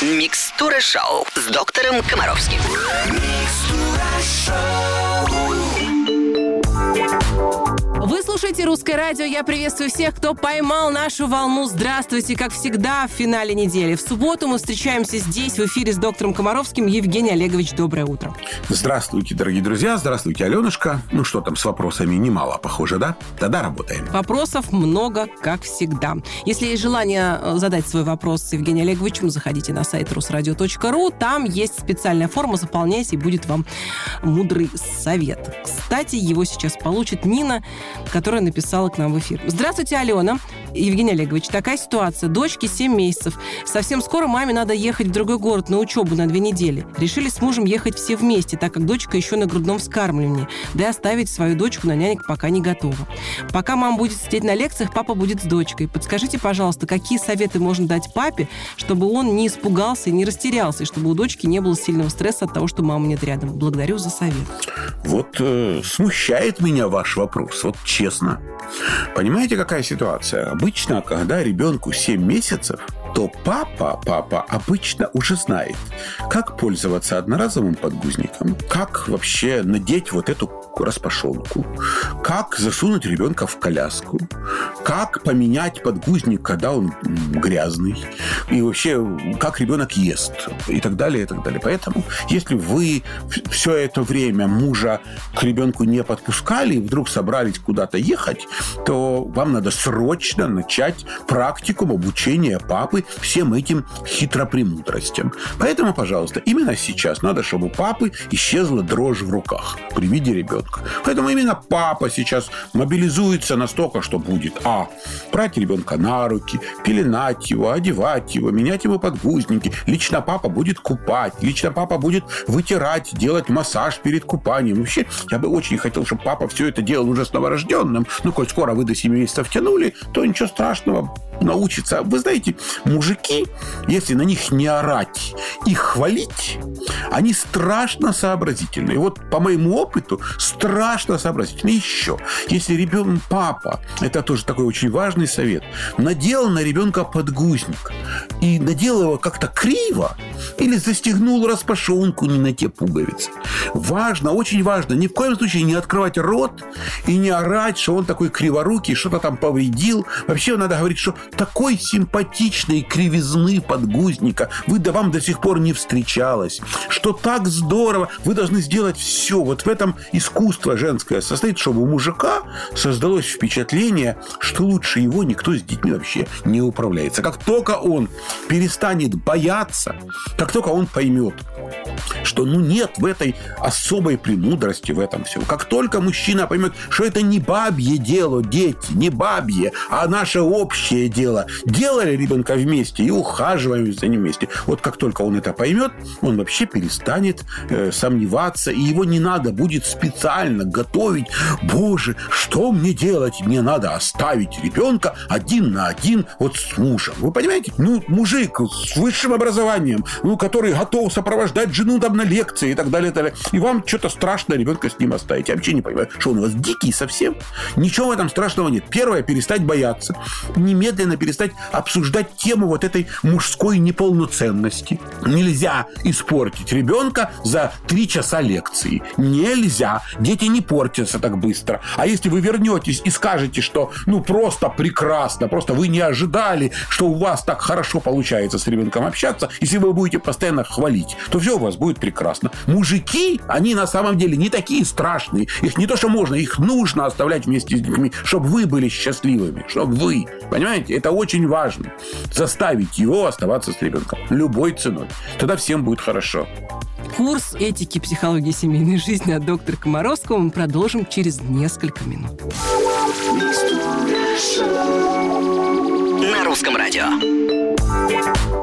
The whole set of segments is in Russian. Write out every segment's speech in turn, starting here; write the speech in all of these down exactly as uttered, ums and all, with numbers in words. Микстура шоу с доктором Комаровским. Вы слушаете «Русское радио». Я приветствую всех, кто поймал нашу волну. Здравствуйте, как всегда, в финале недели. В субботу мы встречаемся здесь, в эфире с доктором Комаровским. Евгений Олегович, доброе утро. Здравствуйте, дорогие друзья. Здравствуйте, Алёнушка. Ну что там, с вопросами немало, похоже, да? Тогда работаем. Вопросов много, как всегда. Если есть желание задать свой вопрос с Евгением Олеговичем, заходите на сайт русрадио точка ру. Там есть специальная форма, заполняйте, и будет вам мудрый совет. Кстати, его сейчас получит Нина, которая написала к нам в эфир. Здравствуйте, Алена. Евгений Олегович, такая ситуация. Дочке семь месяцев. Совсем скоро маме надо ехать в другой город на учебу на две недели. Решили с мужем ехать все вместе, так как дочка еще на грудном вскармливании. Да и оставить свою дочку на нянек пока не готова. Пока мама будет сидеть на лекциях, папа будет с дочкой. Подскажите, пожалуйста, какие советы можно дать папе, чтобы он не испугался и не растерялся, и чтобы у дочки не было сильного стресса от того, что мамы нет рядом. Благодарю за совет. Вот э, смущает меня ваш вопрос. Вот честно. Понимаете, какая ситуация? Обычно, когда ребенку семь месяцев, то папа, папа обычно уже знает, как пользоваться одноразовым подгузником, как вообще надеть вот эту распашонку, как засунуть ребенка в коляску, как поменять подгузник, когда он грязный, и вообще, как ребенок ест, и так далее, и так далее. Поэтому, если вы все это время мужа к ребенку не подпускали, и вдруг собрались куда-то ехать, то вам надо срочно начать практикум обучения папы всем этим хитропремудростям. Поэтому, пожалуйста, именно сейчас надо, чтобы у папы исчезла дрожь в руках при виде ребенка. Поэтому именно папа сейчас мобилизуется настолько, что будет а. брать ребенка на руки, пеленать его, одевать его, менять его подгузники. Лично папа будет купать, лично папа будет вытирать, делать массаж перед купанием. Вообще, я бы очень хотел, чтобы папа все это делал уже с новорожденным. Ну, коль скоро вы до семь месяцев тянули, то ничего страшного, научится. Вы знаете, мужики, если на них не орать, их хвалить, они страшно сообразительны. И вот по моему опыту, страшно сообразительно. Еще, если ребенок, папа, это тоже такой очень важный совет, надел на ребенка подгузник и надел его как-то криво или застегнул распашонку не на те пуговицы. Важно, очень важно, ни в коем случае не открывать рот и не орать, что он такой криворукий, что-то там повредил. Вообще надо говорить, что такой симпатичной кривизны подгузника вы, да, вам до сих пор не встречалось, что так здорово. Вы должны сделать все. Вот в этом искусство женское состоит, чтобы у мужика создалось впечатление, что лучше его никто с детьми вообще не управляется. Как только он перестанет бояться, как только он поймет, что ну нет в этой особой премудрости в этом всем. Как только мужчина поймет, что это не бабье дело, дети, не бабье, а наше общее дело. Делали ребенка вместе и ухаживаем за ним вместе. Вот как только он это поймет, он вообще перестанет э, сомневаться, и его не надо будет специально готовить. Боже, что мне делать? Мне надо оставить ребенка один на один вот с мужем. Вы понимаете? Ну, мужик с высшим образованием, ну, который готов сопровождать жену там на лекции и так далее, и так далее. И вам что-то страшно ребенка с ним оставить. Я вообще не понимаю, что он у вас дикий совсем? Ничего в этом страшного нет. Первое, перестать бояться. Немедленно перестать обсуждать тему вот этой мужской неполноценности. Нельзя испортить ребенка за три часа лекции. Нельзя. Дети не портятся так быстро. А если вы вернетесь и скажете, что ну просто прекрасно, просто вы не ожидали, что у вас так хорошо получается с ребенком общаться, если вы будете постоянно хвалить, то все у вас будет прекрасно. Мужики, они на самом деле не такие страшные. Их не то, что можно, их нужно оставлять вместе с детьми, чтобы вы были счастливыми, чтобы вы, понимаете, это очень важно. Заставить его оставаться с ребенком любой ценой. Тогда всем будет хорошо. Курс этики психологии семейной жизни от доктора Комаровского мы продолжим через несколько минут. На Русском радио.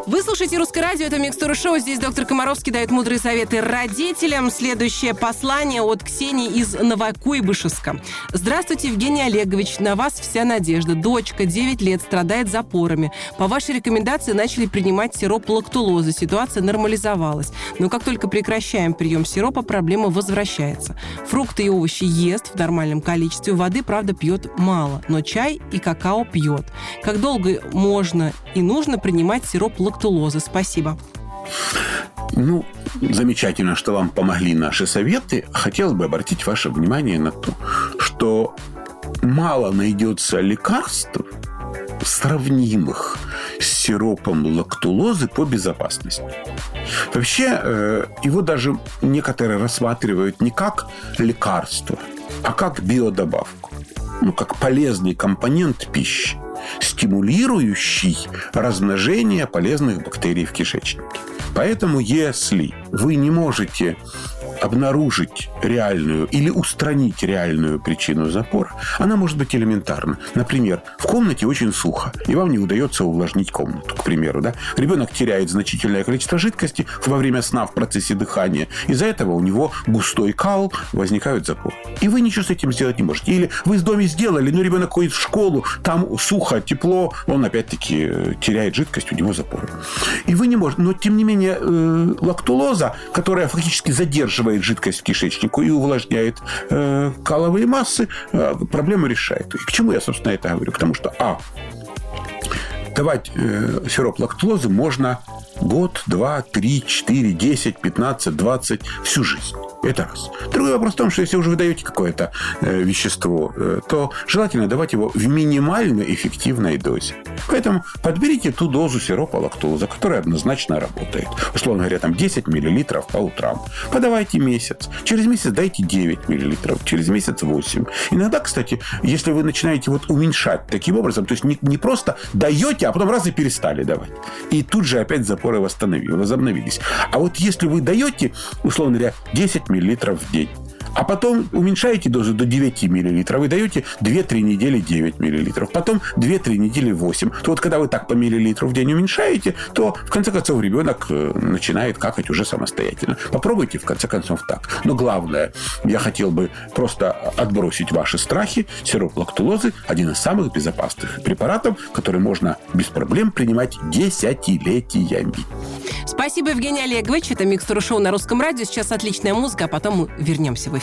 Вы слушаете «Русское радио», это «Микстура шоу». Здесь доктор Комаровский дает мудрые советы родителям. Следующее послание от Ксении из Новокуйбышевска. Здравствуйте, Евгений Олегович. На вас вся надежда. Дочка, девять лет, страдает запорами. По вашей рекомендации начали принимать сироп лактулозы. Ситуация нормализовалась. Но как только прекращаем прием сиропа, проблема возвращается. Фрукты и овощи ест в нормальном количестве. Воды, правда, пьет мало. Но чай и какао пьет. Как долго можно и нужно принимать сироп лактулозы? Спасибо. Ну, замечательно, что вам помогли наши советы. Хотел бы обратить ваше внимание на то, что мало найдется лекарств, сравнимых с сиропом лактулозы по безопасности. Вообще, его даже некоторые рассматривают не как лекарство, а как биодобавку. Ну, как полезный компонент пищи, стимулирующий размножение полезных бактерий в кишечнике. Поэтому, если вы не можете обнаружить реальную или устранить реальную причину запора, она может быть элементарна. Например, в комнате очень сухо, и вам не удается увлажнить комнату, к примеру. Да? Ребенок теряет значительное количество жидкости во время сна в процессе дыхания. Из-за этого у него густой кал, возникают запоры. И вы ничего с этим сделать не можете. Или вы из дома сделали, но ребенок ходит в школу, там сухо, тепло, он опять-таки теряет жидкость, у него запоры. И вы не можете. Но, тем не менее, лактулоза, которая фактически задерживает жидкость в кишечнику и увлажняет э, каловые массы, э, проблему решает. И к чему я, собственно, это говорю? Потому что, а, давать э, сироп лактулозы можно год, два, три, четыре, десять, пятнадцать, двадцать, всю жизнь. Это раз. Другой вопрос в том, что если уже вы даете какое-то э, вещество, э, то желательно давать его в минимально эффективной дозе. Поэтому подберите ту дозу сиропа лактулоза, которая однозначно работает. Условно говоря, там десять миллилитров по утрам. Подавайте месяц. Через месяц дайте девять миллилитров, через месяц восемь. Иногда, кстати, если вы начинаете вот уменьшать таким образом, то есть не, не просто даете, а потом раз и перестали давать. И тут же опять запоры возобновились. А вот если вы даете, условно говоря, десять миллилитров в день, а потом уменьшаете дозу до девять миллилитров, вы даете две-три недели девять миллилитров, потом две-три недели восемь. То вот когда вы так по миллилитру в день уменьшаете, то в конце концов ребенок начинает какать уже самостоятельно. Попробуйте в конце концов так. Но главное, я хотел бы просто отбросить ваши страхи. Сироп лактулозы – один из самых безопасных препаратов, который можно без проблем принимать десятилетиями. Спасибо, Евгений Олегович. Это «Микстура шоу» на Русском радио. Сейчас отличная музыка, а потом мы вернемся в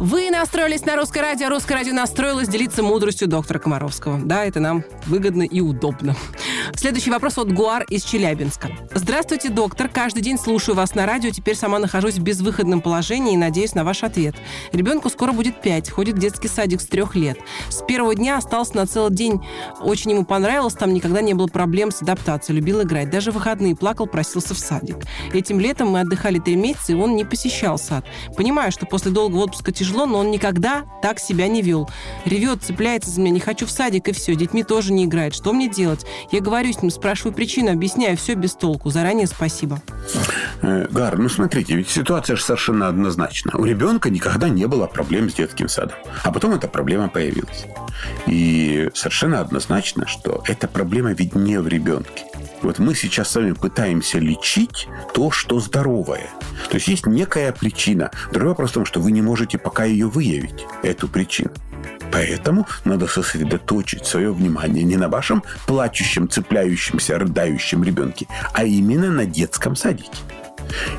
Вы настроились на Русское радио. Русское радио настроилось делиться мудростью доктора Комаровского. Да, это нам выгодно и удобно. Следующий вопрос от Гуар из Челябинска. Здравствуйте, доктор. Каждый день слушаю вас на радио. Теперь сама нахожусь в безвыходном положении и надеюсь на ваш ответ. Ребенку скоро будет пять. Ходит в детский садик с трех лет. С первого дня остался на целый день. Очень ему понравилось. Там никогда не было проблем с адаптацией. Любил играть. Даже в выходные плакал, просился в садик. Этим летом мы отдыхали три месяца, и он не посещал сад. Понимаю, что после долгого отпуска тяжело, но он никогда так себя не вел. Ревет, цепляется за меня, не хочу в садик, и все. Детьми тоже не играет. Что мне делать? Я говорю с ним, спрашиваю причину, объясняю, все без толку. Заранее спасибо. Гар, ну смотрите, ведь ситуация же совершенно однозначна. У ребенка никогда не было проблем с детским садом. А потом эта проблема появилась. И совершенно однозначно, что эта проблема ведь не в ребенке. Вот мы сейчас с вами пытаемся лечить то, что здоровое. То есть есть некая причина. Другой вопрос в том, что вы не можете пока ее выявить, эту причину. Поэтому надо сосредоточить свое внимание не на вашем плачущем, цепляющемся, рыдающем ребенке, а именно на детском садике.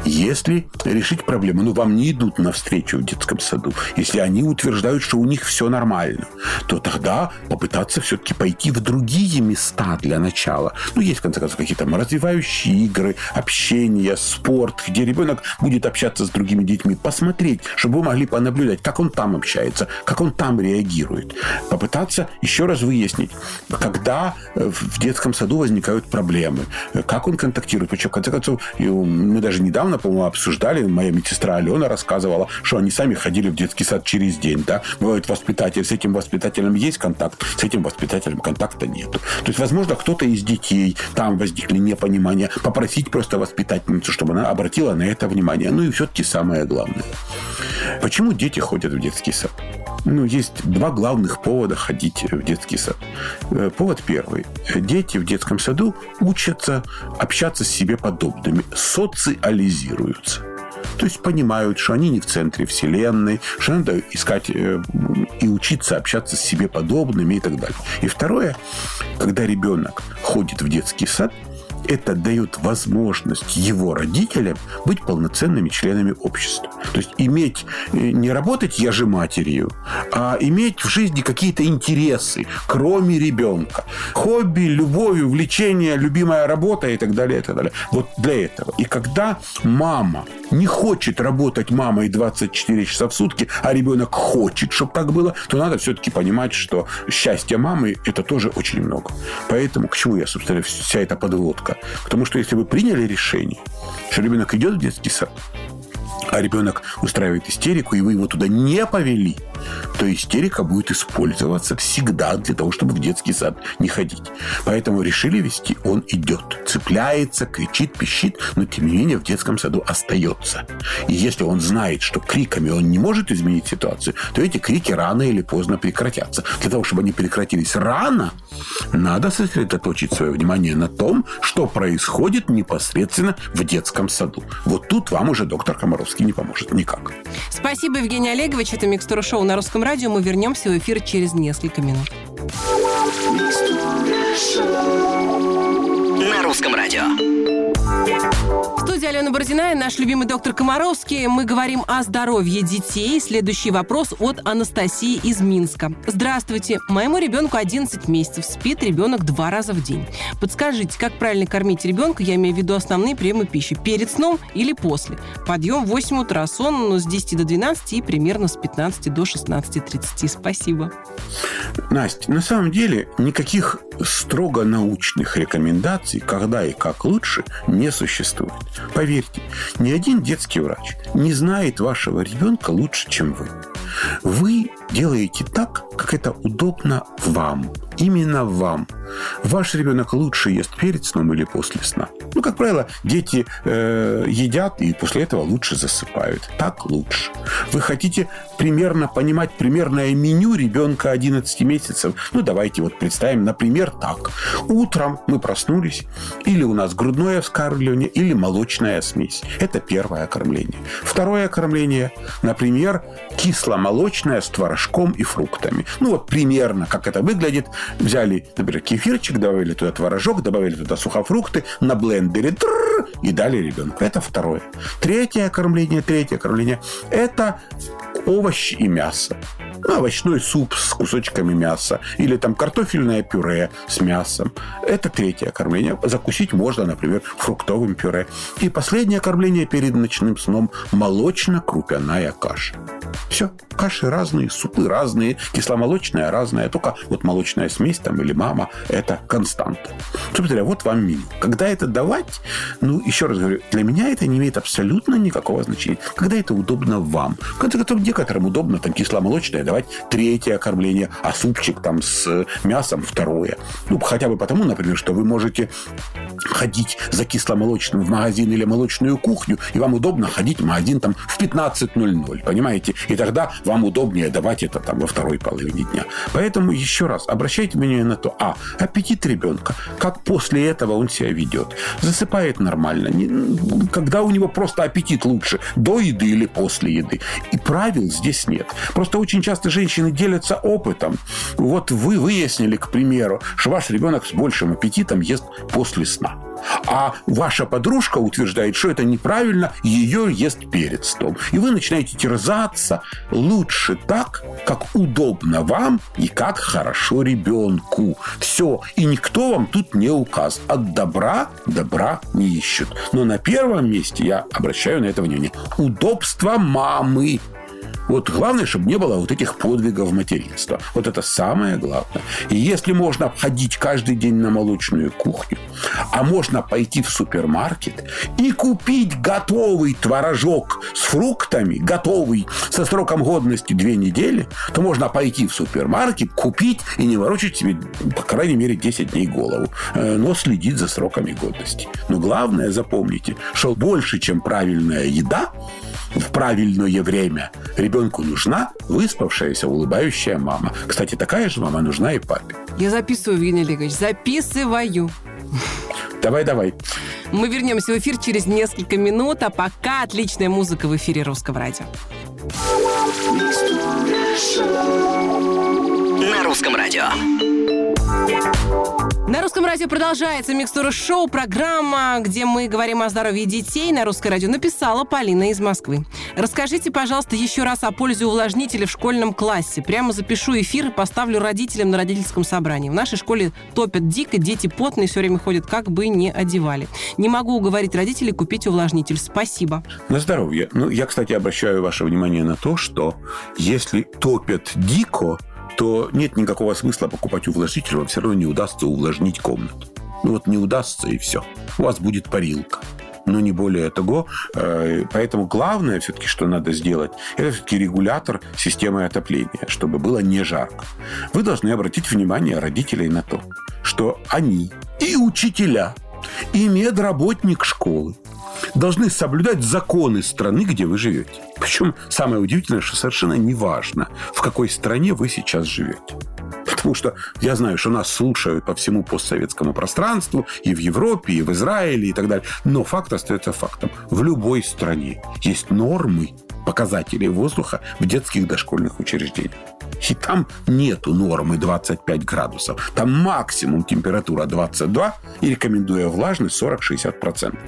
Если решить проблему, ну, вам не идут навстречу в детском саду, если они утверждают, что у них все нормально, то тогда попытаться все-таки пойти в другие места для начала. Ну, есть, в конце концов, какие-то там развивающие игры, общение, спорт, где ребенок будет общаться с другими детьми, посмотреть, чтобы вы могли понаблюдать, как он там общается, как он там реагирует. Попытаться еще раз выяснить, когда в детском саду возникают проблемы, как он контактирует. Причем, в конце концов, мы даже недавно, по-моему, обсуждали, моя медсестра Алена рассказывала, что они сами ходили в детский сад через день, да, бывает воспитатель, с этим воспитателем есть контакт, с этим воспитателем контакта нету. То есть, возможно, кто-то из детей, там возникли непонимания, попросить просто воспитательницу, чтобы она обратила на это внимание. Ну и все-таки самое главное. Почему дети ходят в детский сад? Ну, есть два главных повода ходить в детский сад. Повод первый. Дети в детском саду учатся общаться с себе подобными, социализируются. То есть понимают, что они не в центре вселенной, что надо искать и учиться общаться с себе подобными и так далее. И второе. Когда ребенок ходит в детский сад, это дает возможность его родителям быть полноценными членами общества. То есть иметь, не работать я же матерью, а иметь в жизни какие-то интересы, кроме ребенка. Хобби, любовь, увлечение, любимая работа и так далее, и так далее. Вот для этого. И когда мама не хочет работать мамой двадцать четыре часа в сутки, а ребенок хочет, чтобы так было, то надо все-таки понимать, что счастье мамы – это тоже очень много. Поэтому к чему я, собственно, вся эта подводка? К тому, что если вы приняли решение, что ребенок идет в детский сад, а ребенок устраивает истерику, и вы его туда не повели, то истерика будет использоваться всегда для того, чтобы в детский сад не ходить. Поэтому решили вести, он идет. Цепляется, кричит, пищит, но тем не менее в детском саду остается. И если он знает, что криками он не может изменить ситуацию, то эти крики рано или поздно прекратятся. Для того, чтобы они прекратились рано, надо сосредоточить свое внимание на том, что происходит непосредственно в детском саду. Вот тут вам уже доктор Комаровский не поможет никак. Спасибо, Евгений Олегович. Это «Микстура шоу» на Русском радио. Мы вернемся в эфир через несколько минут. На Русском радио. В студии Алена Бородина и наш любимый доктор Комаровский. Мы говорим о здоровье детей. Следующий вопрос от Анастасии из Минска. Здравствуйте. Моему ребенку одиннадцать месяцев. Спит ребенок два раза в день. Подскажите, как правильно кормить ребенка, я имею в виду основные приемы пищи, перед сном или после? Подъем в восемь утра, сон с десяти до двенадцати и примерно с пятнадцати до шестнадцати тридцати. Спасибо. Настя, на самом деле никаких строго научных рекомендаций, когда и как лучше, не существует. Поверьте, ни один детский врач не знает вашего ребенка лучше, чем вы. Вы делаете так, как это удобно вам. Именно вам. Ваш ребенок лучше ест перед сном или после сна. Ну, как правило, дети э, едят и после этого лучше засыпают. Так лучше. Вы хотите примерно понимать примерное меню ребенка одиннадцати месяцев? Ну, давайте вот представим, например, так. Утром мы проснулись, или у нас грудное вскармливание, или молочная смесь. Это первое кормление. Второе кормление, например, кисломолочное с творожком и фруктами. Ну, вот примерно, как это выглядит. Взяли, например, кефирчик, добавили туда творожок, добавили туда сухофрукты, на блендере трррр, и дали ребенку. Это второе. Третье кормление, третье кормление – это овощи и мясо. Ну, овощной суп с кусочками мяса. Или там картофельное пюре с мясом. Это третье кормление. Закусить можно, например, фруктовым пюре. И последнее кормление перед ночным сном – молочно-крупяная каша. Все. Каши разные, супы разные, кисломолочная разная. Только вот молочная смесь там или мама – это константа. Собственно говоря, вот вам меню. Когда это давать? Ну, еще раз говорю, для меня это не имеет абсолютно никакого значения. Когда это удобно вам. Когда некоторым удобно там кисломолочное давать третье кормление, а супчик там с мясом второе. Ну, хотя бы потому, например, что вы можете ходить за кисломолочным в магазин или молочную кухню, и вам удобно ходить в магазин там в пятнадцать ноль ноль, понимаете? И тогда вам удобнее давать это там во второй половине дня. Поэтому еще раз, обращайте внимание на то, а, аппетит ребенка, как после этого он себя ведет, засыпает нормально, не, когда у него просто аппетит лучше, до еды или после еды. И правил здесь нет. Просто очень часто женщины делятся опытом. Вот вы выяснили, к примеру, что ваш ребенок с большим аппетитом ест после сна. А ваша подружка утверждает, что это неправильно, ее ест перед сном. И вы начинаете терзаться. Лучше так, как удобно вам и как хорошо ребенку. Все. И никто вам тут не указ. От добра добра не ищут. Но на первом месте я обращаю на это внимание. Удобство мамы. Вот главное, чтобы не было вот этих подвигов материнства. Вот это самое главное. И если можно ходить каждый день на молочную кухню, а можно пойти в супермаркет и купить готовый творожок с фруктами, готовый, со сроком годности две недели, то можно пойти в супермаркет, купить и не ворочать себе, по крайней мере, десять дней голову. Но следить за сроками годности. Но главное, запомните, что больше, чем правильная еда, в правильное время ребенку нужна выспавшаяся, улыбающая мама. Кстати, такая же мама нужна и папе. Я записываю, Евгений Олегович, записываю. Давай, давай. Мы вернемся в эфир через несколько минут, а пока отличная музыка в эфире Русского радио. На Русском радио. На Русском радио продолжается «Микстура шоу», программа, где мы говорим о здоровье детей. На Русское радио написала Полина из Москвы. Расскажите, пожалуйста, еще раз о пользе увлажнителя в школьном классе. Прямо запишу эфир и поставлю родителям на родительском собрании. В нашей школе топят дико, дети потные, все время ходят, как бы не одевали. Не могу уговорить родителей купить увлажнитель. Спасибо. На здоровье. Ну, я, кстати, обращаю ваше внимание на то, что если топят дико, то нет никакого смысла покупать увлажнитель, вам все равно не удастся увлажнить комнату. Ну вот не удастся, и все. У вас будет парилка. Но не более того. Поэтому главное все-таки, что надо сделать, это все-таки регулятор системы отопления, чтобы было не жарко. Вы должны обратить внимание родителей на то, что они и учителя, и медработник школы должны соблюдать законы страны, где вы живете. Причем самое удивительное, что совершенно не важно, в какой стране вы сейчас живете. Потому что я знаю, что нас слушают по всему постсоветскому пространству, и в Европе, и в Израиле, и так далее. Но факт остается фактом. В любой стране есть нормы, показатели воздуха в детских дошкольных учреждениях. И там нету нормы двадцать пять градусов. Там максимум температура двадцать два, и рекомендуя влажность сорок-шестьдесят процентов.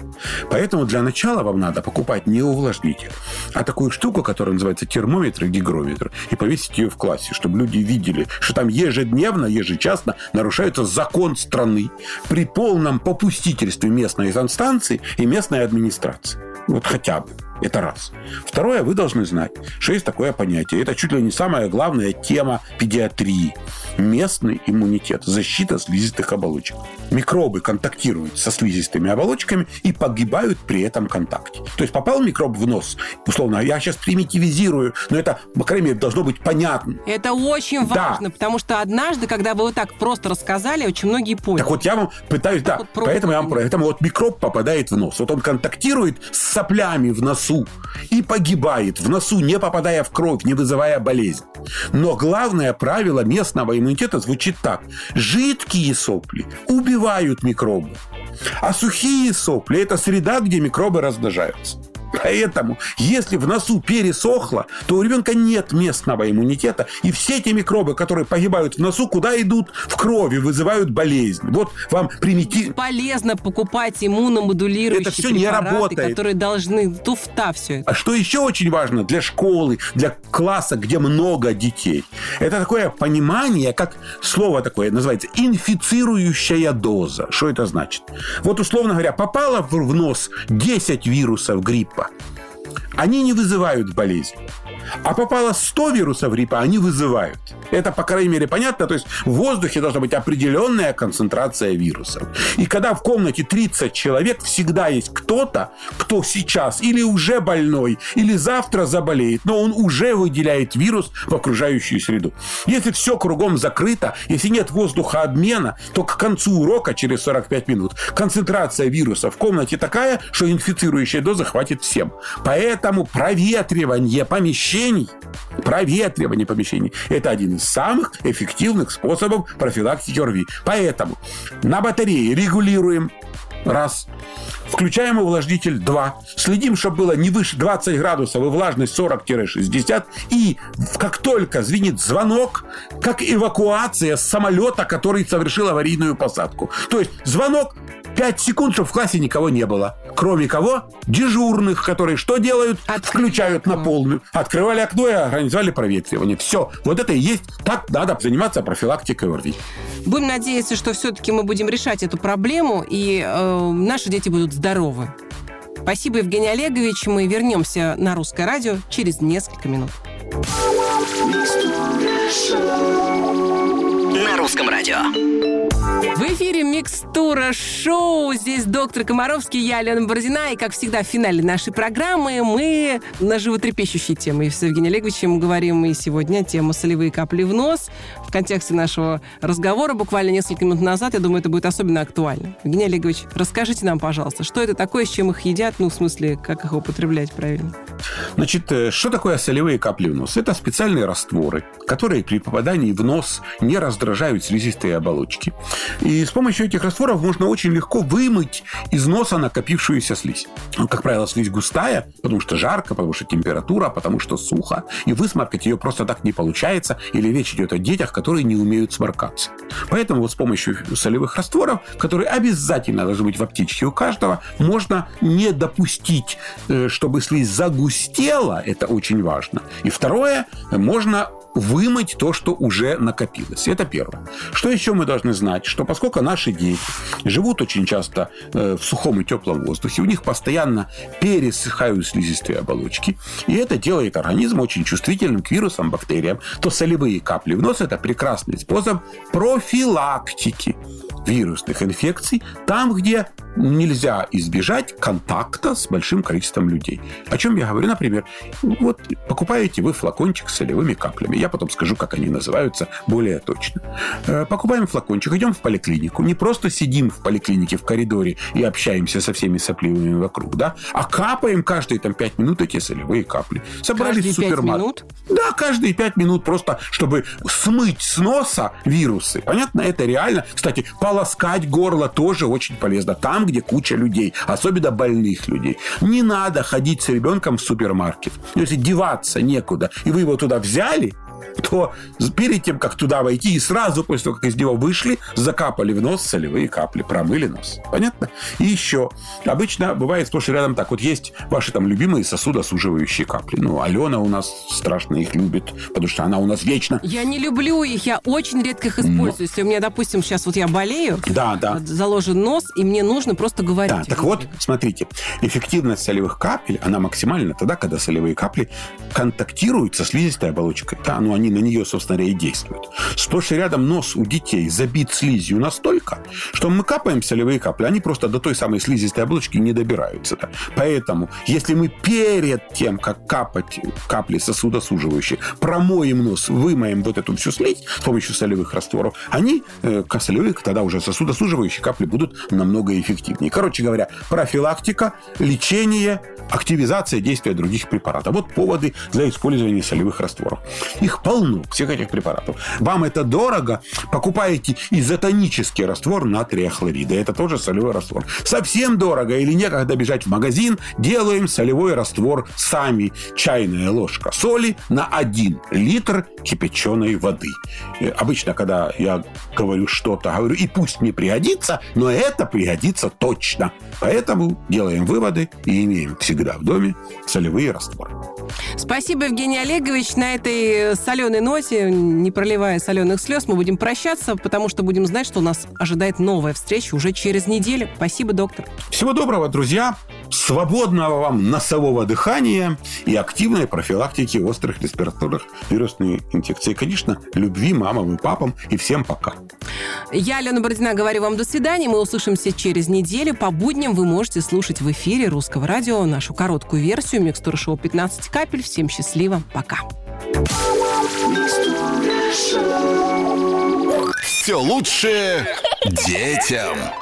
Поэтому для начала вам надо покупать не увлажнитель, а такую штуку, которая называется термометр и гигрометр, и повесить ее в классе, чтобы люди видели, что там ежедневно, ежечасно нарушается закон страны при полном попустительстве местной инстанции и местной администрации. Вот хотя бы. Это раз. Второе, вы должны знать, что есть такое понятие. Это чуть ли не самая главная тема педиатрии. Местный иммунитет. Защита слизистых оболочек. Микробы контактируют со слизистыми оболочками и погибают при этом контакте. То есть попал микроб в нос, условно, я сейчас примитивизирую, но это, по крайней мере, должно быть понятно. Это очень важно, да. Потому что однажды, когда вы вот так просто рассказали, очень многие поняли. Так вот я вам пытаюсь, так да, вот поэтому, я вам, поэтому вот микроб попадает в нос. Вот он контактирует с соплями в носу и погибает в носу, не попадая в кровь, не вызывая болезнь. Но главное правило местного иммунитета звучит так. Жидкие сопли убивают микробы, а сухие сопли – это среда, где микробы размножаются. Поэтому, если в носу пересохло, то у ребенка нет местного иммунитета, и все эти микробы, которые погибают в носу, куда идут? В крови, вызывают болезнь. Вот вам примитив... Полезно покупать иммуномодулирующие это все препараты, не работает. Которые должны... Туфта все это. А что еще очень важно для школы, для класса, где много детей? Это такое понимание, как слово такое называется, инфицирующая доза. Что это значит? Вот, условно говоря, попало в нос десять вирусов гриппа, они не вызывают болезнь. А попало сто вирусов гриппа, они вызывают. Это, по крайней мере, понятно. То есть в воздухе должна быть определенная концентрация вирусов. И когда в комнате тридцать человек, всегда есть кто-то, кто сейчас или уже больной, или завтра заболеет, но он уже выделяет вирус в окружающую среду. Если все кругом закрыто, если нет воздухообмена, то к концу урока, через сорок пять минут, концентрация вируса в комнате такая, что инфицирующая доза хватит всем. Поэтому проветривание помещения проветривание помещений. Это один из самых эффективных способов профилактики ОРВИ. Поэтому на батарее регулируем. Раз. Включаем увлажнитель. Два. Следим, чтобы было не выше двадцать градусов и влажность сорок-шестьдесят. И как только звенит звонок, как эвакуация с самолета, который совершил аварийную посадку. То есть звонок пять секунд, чтобы в классе никого не было. Кроме кого? Дежурных, которые что делают? Открыли Включают окно. На полную. Открывали окно и организовали проветривание. Все. Вот это и есть. Так надо заниматься профилактикой ОРВИ. Будем надеяться, что все-таки мы будем решать эту проблему, и э, наши дети будут здоровы. Спасибо, Евгений Олегович. Мы вернемся на Русское радио через несколько минут. На Русском радио. В эфире «Микстура шоу». Здесь доктор Комаровский, я Алена Бородина. И, как всегда, в финале нашей программы мы на животрепещущей теме с Евгением Олеговичем говорим. И сегодня тема «Солевые капли в нос». В контексте нашего разговора буквально несколько минут назад, я думаю, это будет особенно актуально. Евгений Олегович, расскажите нам, пожалуйста, что это такое, с чем их едят? Ну, в смысле, как их употреблять правильно? Значит, что такое солевые капли в нос? Это специальные растворы, которые при попадании в нос не раздражают слизистые оболочки. И с помощью этих растворов можно очень легко вымыть из носа накопившуюся слизь. Как правило, слизь густая, потому что жарко, потому что температура, потому что сухо. И высморкать ее просто так не получается. Или речь идет о детях, которые не умеют сморкаться. Поэтому вот с помощью солевых растворов, которые обязательно должны быть в аптечке у каждого, можно не допустить, чтобы слизь загустела. Это очень важно. И второе, можно вымыть то, что уже накопилось. Это первое. Что еще мы должны знать? Что поскольку наши дети живут очень часто в сухом и теплом воздухе, у них постоянно пересыхают слизистые оболочки, и это делает организм очень чувствительным к вирусам, бактериям, то солевые капли в нос – это прекрасный способ профилактики вирусных инфекций там, где нельзя избежать контакта с большим количеством людей. О чем я говорю? Например, вот покупаете вы флакончик с солевыми каплями. Я потом скажу, как они называются более точно. Покупаем флакончик, идем в поликлинику. Не просто сидим в поликлинике в коридоре и общаемся со всеми сопливыми вокруг, да? А капаем каждые там, пять минут эти солевые капли. Собрались каждые в супермаркет. Да, каждые пять минут просто, чтобы смыть с носа вирусы. Понятно? Это реально. Кстати, полоскать горло тоже очень полезно. Там, где куча людей, особенно больных людей. Не надо ходить с ребенком в супермаркет. Если деваться некуда, и вы его туда взяли, то перед тем, как туда войти, и сразу после того, как из него вышли, закапали в нос солевые капли, промыли нос. Понятно? И еще. Обычно бывает сплошь и рядом так. Вот есть ваши там любимые сосудосуживающие капли. Ну, Алена у нас страшно их любит, потому что она у нас вечно. Я не люблю их, я очень редко их использую. Но... Если у меня, допустим, сейчас вот я болею, да, да. заложен нос, и мне нужно просто говорить. Да, так вот, смотрите. Эффективность солевых капель, она максимальна тогда, когда солевые капли контактируют со слизистой оболочкой. Да, ну, они на нее, собственно говоря, и действуют. Сплошь и рядом нос у детей забит слизью настолько, что мы капаем солевые капли, они просто до той самой слизистой оболочки не добираются. Поэтому, если мы перед тем, как капать капли сосудосуживающие, промоем нос, вымоем вот эту всю слизь с помощью солевых растворов, они, солевые, тогда уже сосудосуживающие капли будут намного эффективнее. Короче говоря, профилактика, лечение, активизация действия других препаратов. Вот поводы за использование солевых растворов. Их полно, всех этих препаратов. Вам это дорого? Покупаете изотонический раствор натрия хлорида. Это тоже солевой раствор. Совсем дорого или некогда бежать в магазин, делаем солевой раствор сами. Чайная ложка соли на один литр кипяченой воды. Обычно, когда я говорю что-то, говорю, и пусть не пригодится, но это пригодится точно. Поэтому делаем выводы и имеем всегда в доме солевые растворы. Спасибо, Евгений Олегович. На этой соленой ноте, не проливая соленых слез, мы будем прощаться, потому что будем знать, что нас ожидает новая встреча уже через неделю. Спасибо, доктор. Всего доброго, друзья. Свободного вам носового дыхания и активной профилактики острых респираторных вирусных инфекций. И, конечно, любви мамам и папам. И всем пока. Я, Алена Бородина, говорю вам до свидания. Мы услышимся через неделю. По будням вы можете слушать в эфире Русского радио нашу короткую версию «Микстура шоу пятнадцать капель». Всем счастливо. Пока. Все лучшее детям.